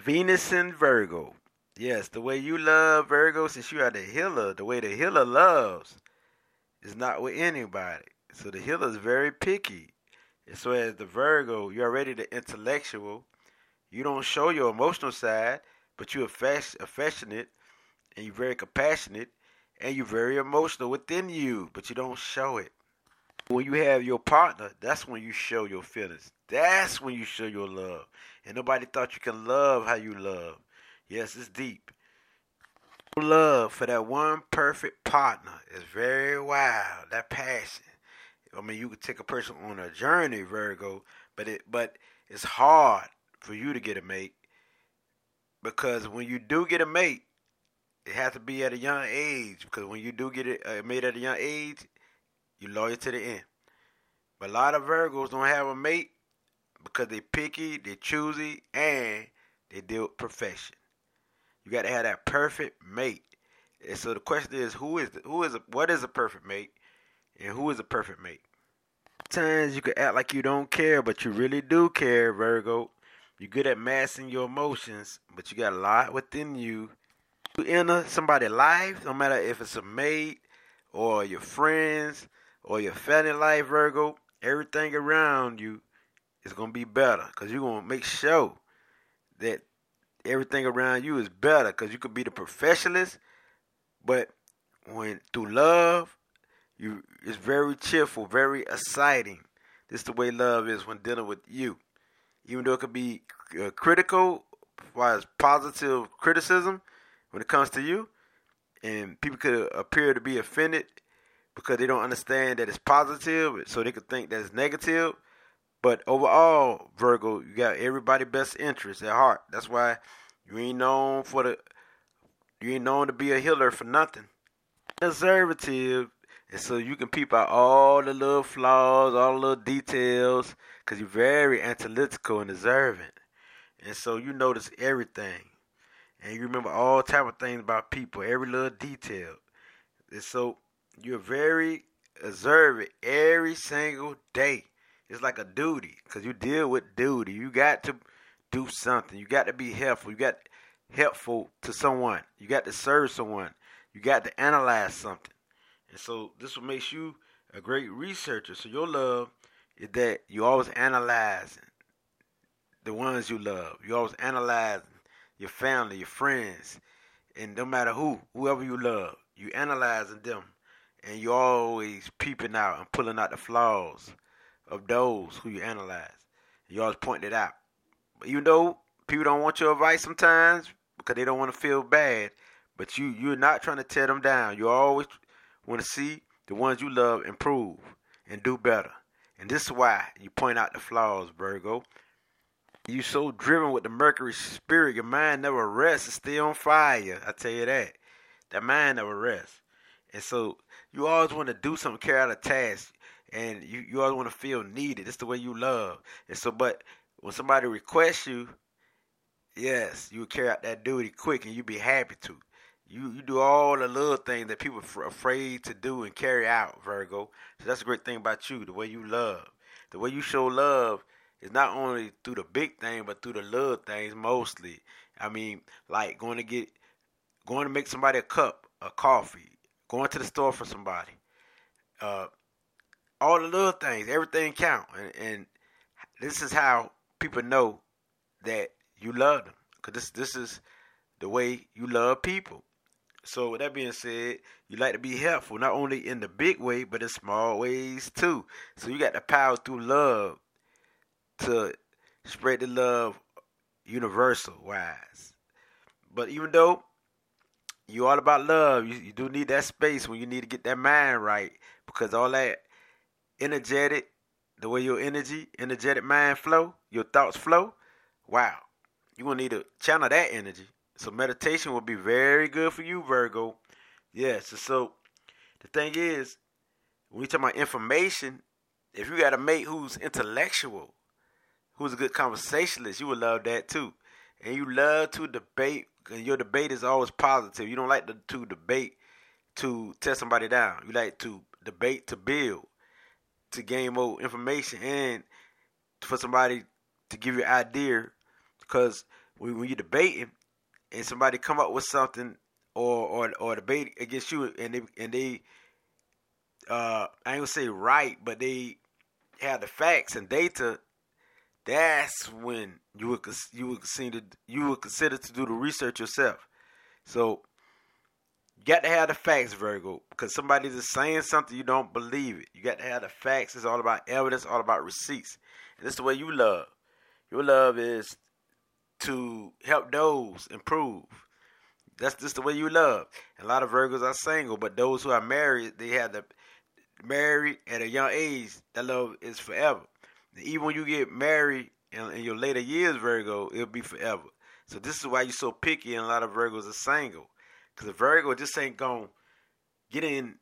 Venus and Virgo. Yes, the way you love Virgo, since you are the healer, the way the healer loves is not with anybody. So the healer is very picky. As well as the Virgo, you're already the intellectual. You don't show your emotional side, but you're affectionate, and you're very compassionate, and you're very emotional within you, but you don't show it. When you have your partner, that's when you show your feelings. That's when you show your love. And nobody thought you can love how you love. Yes, it's deep. Love for that one perfect partner is very wild. That passion. I mean, you could take a person on a journey, Virgo, but it's hard for you to get a mate, because when you do get a mate, it has to be at a young age. Because when you do get a mate at a young age, you're loyal to the end. But a lot of Virgos don't have a mate because they're picky, they're choosy, and they deal with perfection. You got to have that perfect mate. And so the question is, what is a perfect mate? And who is a perfect mate? Sometimes you can act like you don't care, but you really do care, Virgo. You're good at masking your emotions, but you got a lot within you. You enter somebody's life, no matter if it's a mate or your friends or your family life, Virgo, everything around you is going to be better, because you're going to make sure that everything around you is better, because you could be the perfectionist, but when through love, it's very cheerful, very exciting. This is the way love is when dealing with you. Even though it could be critical, as far as positive criticism when it comes to you, and people could appear to be offended because they don't understand that it's positive, so they could think that it's negative. But overall, Virgo, you got everybody's best interest at heart. That's why you ain't known to be a healer for nothing. Conservative. And so you can peep out all the little flaws, all the little details, because you're very analytical and observant. And so you notice everything. And you remember all type of things about people, every little detail. And so you're very observant every single day. It's like a duty, because you deal with duty. You got to do something. You got to be helpful. You got helpful to someone. You got to serve someone. You got to analyze something. And so this what makes you a great researcher. So your love is that you always analyzing the ones you love. You always analyzing your family, your friends, and no matter whoever you love, you analyzing them. And you always peeping out and pulling out the flaws of those who you analyze. You always point it out. But even though people don't want your advice sometimes because they don't want to feel bad, but you're not trying to tear them down. You always want to see the ones you love improve and do better. And this is why you point out the flaws, Virgo. You're so driven with the Mercury spirit. Your mind never rests. It's still on fire. I tell you that. That mind never rests. And so you always want to do something, carry out a task. And you always want to feel needed. It's the way you love. And so, but when somebody requests you, yes, you would carry out that duty quick and you'd be happy to. You do all the little things that people are afraid to do and carry out, Virgo. So that's a great thing about you, the way you love. The way you show love is not only through the big thing, but through the little things mostly. I mean, like going to make somebody a cup, a coffee, going to the store for somebody. All the little things, everything count. And this is how people know that you love them. Because this is the way you love people. So with that being said, you like to be helpful, not only in the big way, but in small ways too. So you got the power through love to spread the love universal wise. But even though you're all about love, you do need that space when you need to get that mind right, because all that energetic, the way your energetic mind flow, your thoughts flow, wow, you're going to need to channel that energy. So meditation will be very good for you, Virgo. Yes. So the thing is, when we talk about information, if you got a mate who's intellectual, who's a good conversationalist, you would love that too. And you love to debate, and your debate is always positive. You don't like to debate to tear somebody down. You like to debate to build, to gain more information, and for somebody to give you an idea, because when you're debating and somebody come up with something or debate against you and they I ain't gonna say right, but they have the facts and data, that's when you would consider to do the research yourself. So you got to have the facts, Virgo, because somebody's just saying something you don't believe it. You got to have the facts. It's all about evidence, all about receipts. And that's the way you love. Your love is to help those improve. That's just the way you love. And a lot of Virgos are single, but those who are married, they have the married at a young age. That love is forever. And even when you get married in your later years, Virgo, it'll be forever. So this is why you're so picky, and a lot of Virgos are single. Because a Virgo just ain't gonna get in.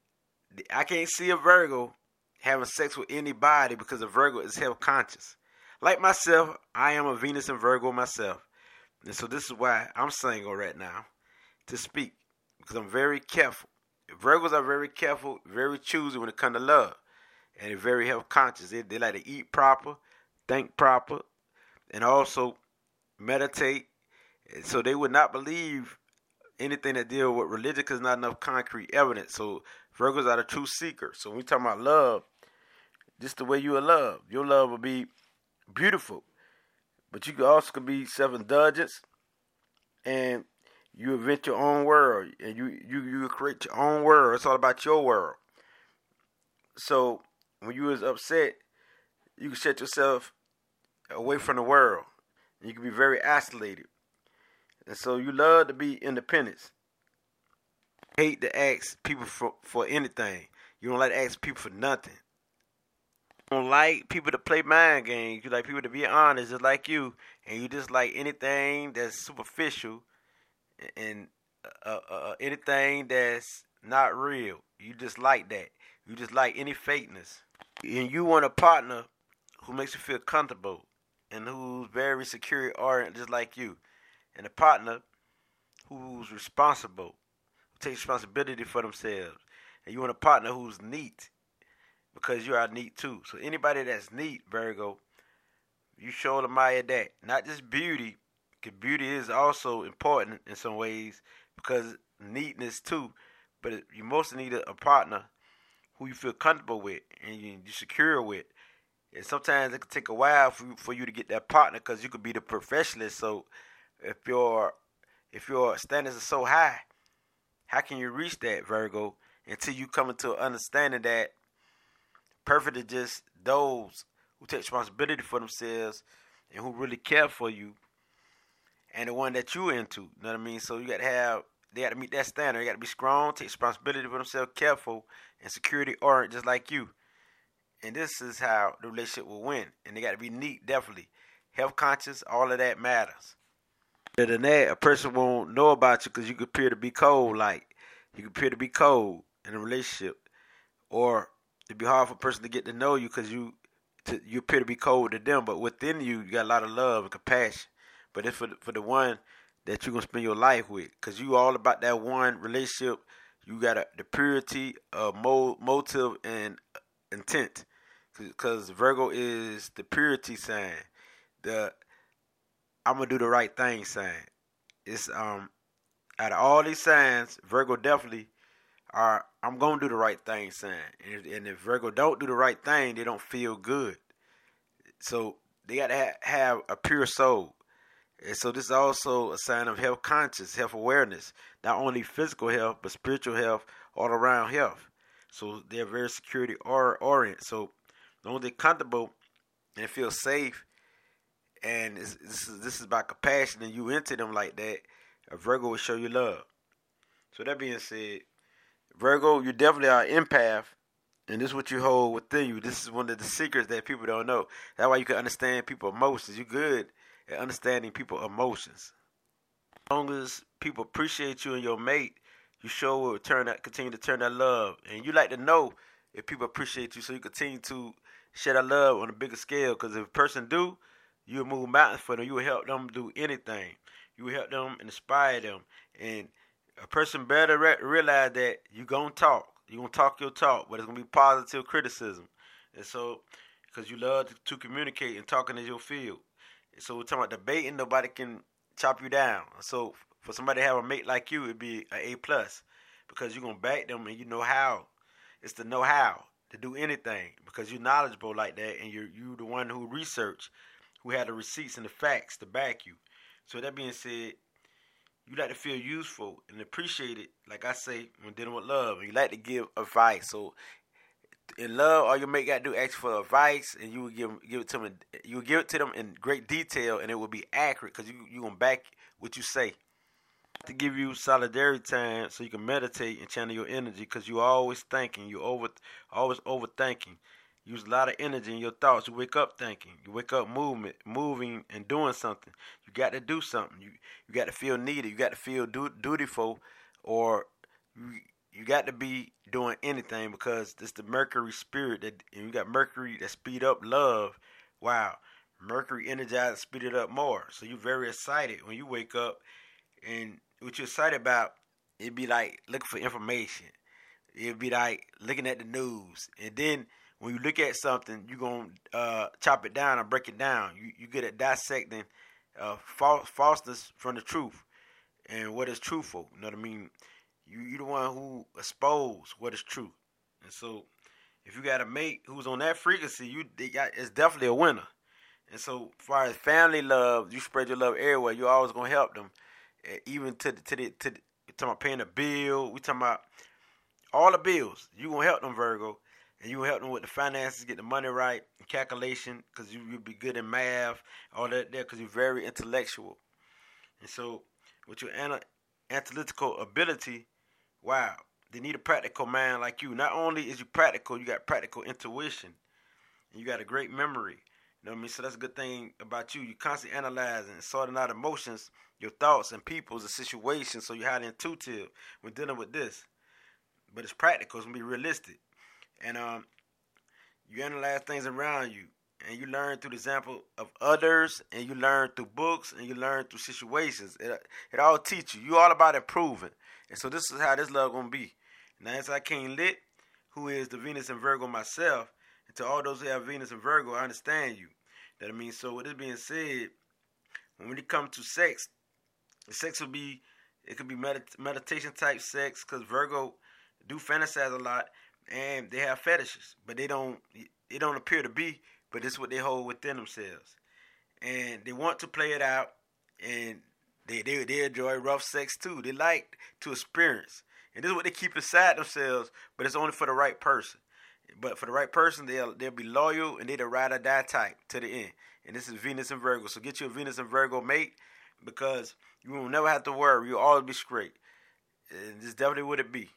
I can't see a Virgo having sex with anybody because a Virgo is health conscious. Like myself, I am a Venus and Virgo myself. And so this is why I'm single right now to speak. Because I'm very careful. Virgos are very careful, very choosy when it comes to love. And they're very health conscious. They like to eat proper, think proper, and also meditate. So they would not believe anything that deal with religion because not enough concrete evidence. So Virgos are the true seekers. So when we talking about love, this is the way you will love. Your love will be beautiful, but you could also could be self-indulgence, and you invent your own world, and you create your own world. It's all about your world. So when you is upset, you can shut yourself away from the world. You can be very isolated, and so you love to be independent. Hate to ask people for anything. You don't like to ask people for nothing. Don't like people to play mind games. You like people to be honest, just like you, and you just like anything that's superficial and anything that's not real. You just like that. You just like any fakeness, and you want a partner who makes you feel comfortable and who's very security-oriented, just like you, and a partner who's responsible, who takes responsibility for themselves, and you want a partner who's neat. Because you are neat too. So anybody that's neat, Virgo, you show admire that. Not just beauty, because beauty is also important in some ways. Because neatness too. But you mostly need a partner who you feel comfortable with and you're secure with. And sometimes it can take a while for you to get that partner, because you could be the perfectionist. So if your standards are so high, how can you reach that, Virgo? Until you come into an understanding that perfect is just those who take responsibility for themselves and who really care for you and the one that you're into. You know what I mean? So they got to meet that standard. They got to be strong, take responsibility for themselves, careful, and security-oriented just like you. And this is how the relationship will win. And they got to be neat, definitely. Health conscious, all of that matters. Other than that, a person won't know about you because you could appear to be cold. Like, you could appear to be cold in a relationship, or it'd be hard for a person to get to know you because you appear to be cold to them. But within you, you got a lot of love and compassion. But it's for the one that you're going to spend your life with, because you all about that one relationship. You got the purity of motive and intent, because Virgo is the purity sign. The I'm going to do the right thing sign. It's out of all these signs, Virgo definitely are I'm going to do the right thing sign. And if Virgo don't do the right thing, they don't feel good. So they got to have a pure soul. And so this is also a sign of health conscious, health awareness. Not only physical health, but spiritual health, all around health. So they're very security oriented. So as long as they're comfortable and feel safe, and this is about compassion and you into them like that, a Virgo will show you love. So that being said, Virgo, you definitely are an empath, and this is what you hold within you. This is one of the secrets that people don't know. That's why you can understand people's emotions. You're good at understanding people's emotions. As long as people appreciate you and your mate, you sure will continue to turn that love. And you like to know if people appreciate you, so you continue to share that love on a bigger scale. Because if a person do, you'll move mountains for them. You will help them do anything. You will help them and inspire them. And a person better realize that you're going to talk. You're going to talk your talk, but it's going to be positive criticism. And so, because you love to communicate, and talking is your field. And so we're talking about debating. Nobody can chop you down. So for somebody to have a mate like you, it'd be an A+, because you're gonna back them and you know how. It's the know how to do anything, because you're knowledgeable like that, and you're the one who researched, who had the receipts and the facts to back you. So that being said, you like to feel useful and appreciated, like I say, when dealing with love, and you like to give advice. So in love, all your mate got to do ask for advice, and you will give it to them. You will give it to them in great detail, and it will be accurate, because you gonna back what you say. To give you solidarity time so you can meditate and channel your energy, because you're always thinking. You're always overthinking. You use a lot of energy in your thoughts. You wake up thinking. You wake up moving and doing something. You got to do something. You got to feel needed. You got to feel dutiful, or you got to be doing anything, because it's the Mercury spirit, that, and you got Mercury that speed up love. Wow. Mercury energizes, speed it up more. So you're very excited when you wake up, and what you're excited about, it'd be like looking for information. It'd be like looking at the news. And then when you look at something, you're going to chop it down or break it down. You're good at dissecting falseness from the truth and what is truthful. You know what I mean? You're the one who exposes what is true. And so if you got a mate who's on that frequency, it's definitely a winner. And so as far as family love, you spread your love everywhere. You're always going to help them, even to the we're talking about paying a bill. We're talking about all the bills. You're going to help them, Virgo, and you're going to help them with the finances, get the money right, calculation, because you'll be good in math, all that there, because you're very intellectual. And so with your analytical ability, wow, they need a practical mind like you. Not only is you practical, you got practical intuition, and you got a great memory. You know what I mean? So that's a good thing about you. You constantly analyzing and sorting out emotions, your thoughts, and people's and situations. So you're highly intuitive when dealing with this. But it's practical. It's going to be realistic. And you analyze things around you. And you learn through the example of others. And you learn through books. And you learn through situations. It all teach you. You're all about improving. And so this is how this love going to be. Now, as I came lit, who is the Venus in Virgo myself, and to all those who have Venus and Virgo, I understand you. That I mean, so with this being said, when it comes to sex, it could be meditation type sex, because Virgo do fantasize a lot, and they have fetishes, but it don't appear to be, but it's what they hold within themselves, and they want to play it out, and they enjoy rough sex too. They like to experience, and this is what they keep inside themselves, but it's only for the right person. But for the right person, they'll be loyal, and they're the ride or die type to the end. And this is Venus and Virgo. So get you a Venus and Virgo mate, because you will never have to worry. You'll always be straight. And this definitely would it be.